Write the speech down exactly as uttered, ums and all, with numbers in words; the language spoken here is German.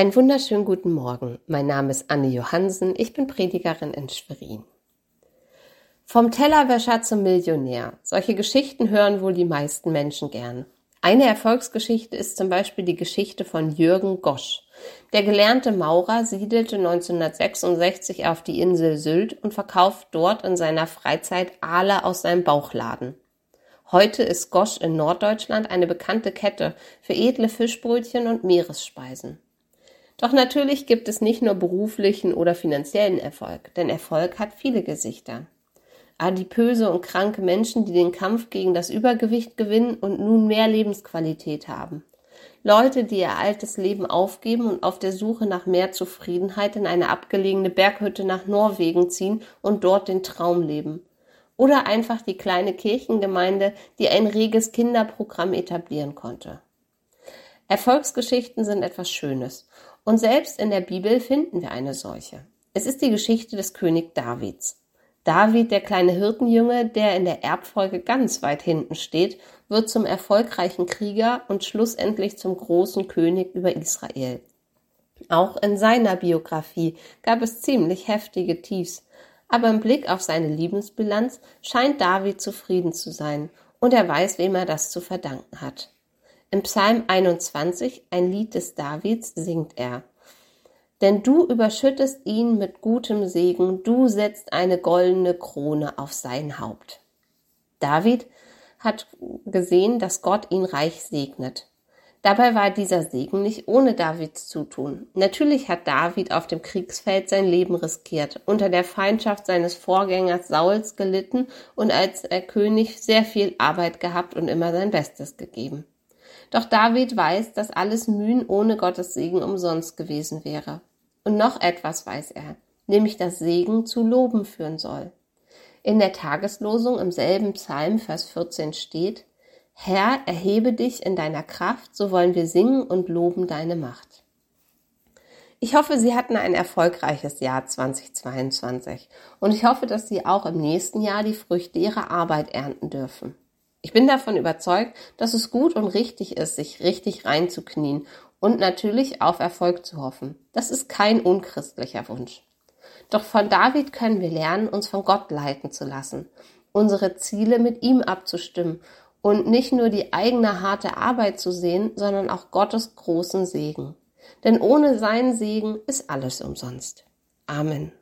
Einen wunderschönen guten Morgen. Mein Name ist Anne Johannsen. Ich bin Predigerin in Schwerin. Vom Tellerwäscher zum Millionär. Solche Geschichten hören wohl die meisten Menschen gern. Eine Erfolgsgeschichte ist zum Beispiel die Geschichte von Jürgen Gosch. Der gelernte Maurer siedelte neunzehnhundertsechsundsechzig auf die Insel Sylt und verkauft dort in seiner Freizeit Aale aus seinem Bauchladen. Heute ist Gosch in Norddeutschland eine bekannte Kette für edle Fischbrötchen und Meeresspeisen. Doch natürlich gibt es nicht nur beruflichen oder finanziellen Erfolg, denn Erfolg hat viele Gesichter. Adipöse und kranke Menschen, die den Kampf gegen das Übergewicht gewinnen und nun mehr Lebensqualität haben. Leute, die ihr altes Leben aufgeben und auf der Suche nach mehr Zufriedenheit in eine abgelegene Berghütte nach Norwegen ziehen und dort den Traum leben. Oder einfach die kleine Kirchengemeinde, die ein reges Kinderprogramm etablieren konnte. Erfolgsgeschichten sind etwas Schönes. Und selbst in der Bibel finden wir eine solche. Es ist die Geschichte des König Davids. David, der kleine Hirtenjunge, der in der Erbfolge ganz weit hinten steht, wird zum erfolgreichen Krieger und schlussendlich zum großen König über Israel. Auch in seiner Biografie gab es ziemlich heftige Tiefs, aber im Blick auf seine Lebensbilanz scheint David zufrieden zu sein und er weiß, wem er das zu verdanken hat. Im Psalm einundzwanzig, ein Lied des Davids, singt er: Denn du überschüttest ihn mit gutem Segen, du setzt eine goldene Krone auf sein Haupt. David hat gesehen, dass Gott ihn reich segnet. Dabei war dieser Segen nicht ohne Davids Zutun. Natürlich hat David auf dem Kriegsfeld sein Leben riskiert, unter der Feindschaft seines Vorgängers Sauls gelitten und als König sehr viel Arbeit gehabt und immer sein Bestes gegeben. Doch David weiß, dass alles Mühen ohne Gottes Segen umsonst gewesen wäre. Und noch etwas weiß er, nämlich dass Segen zu Loben führen soll. In der Tageslosung im selben Psalm, Vers vierzehn, steht: Herr, erhebe dich in deiner Kraft, so wollen wir singen und loben deine Macht. Ich hoffe, Sie hatten ein erfolgreiches Jahr zweitausendzweiundzwanzig und ich hoffe, dass Sie auch im nächsten Jahr die Früchte Ihrer Arbeit ernten dürfen. Ich bin davon überzeugt, dass es gut und richtig ist, sich richtig reinzuknien und natürlich auf Erfolg zu hoffen. Das ist kein unchristlicher Wunsch. Doch von David können wir lernen, uns von Gott leiten zu lassen, unsere Ziele mit ihm abzustimmen und nicht nur die eigene harte Arbeit zu sehen, sondern auch Gottes großen Segen. Denn ohne seinen Segen ist alles umsonst. Amen.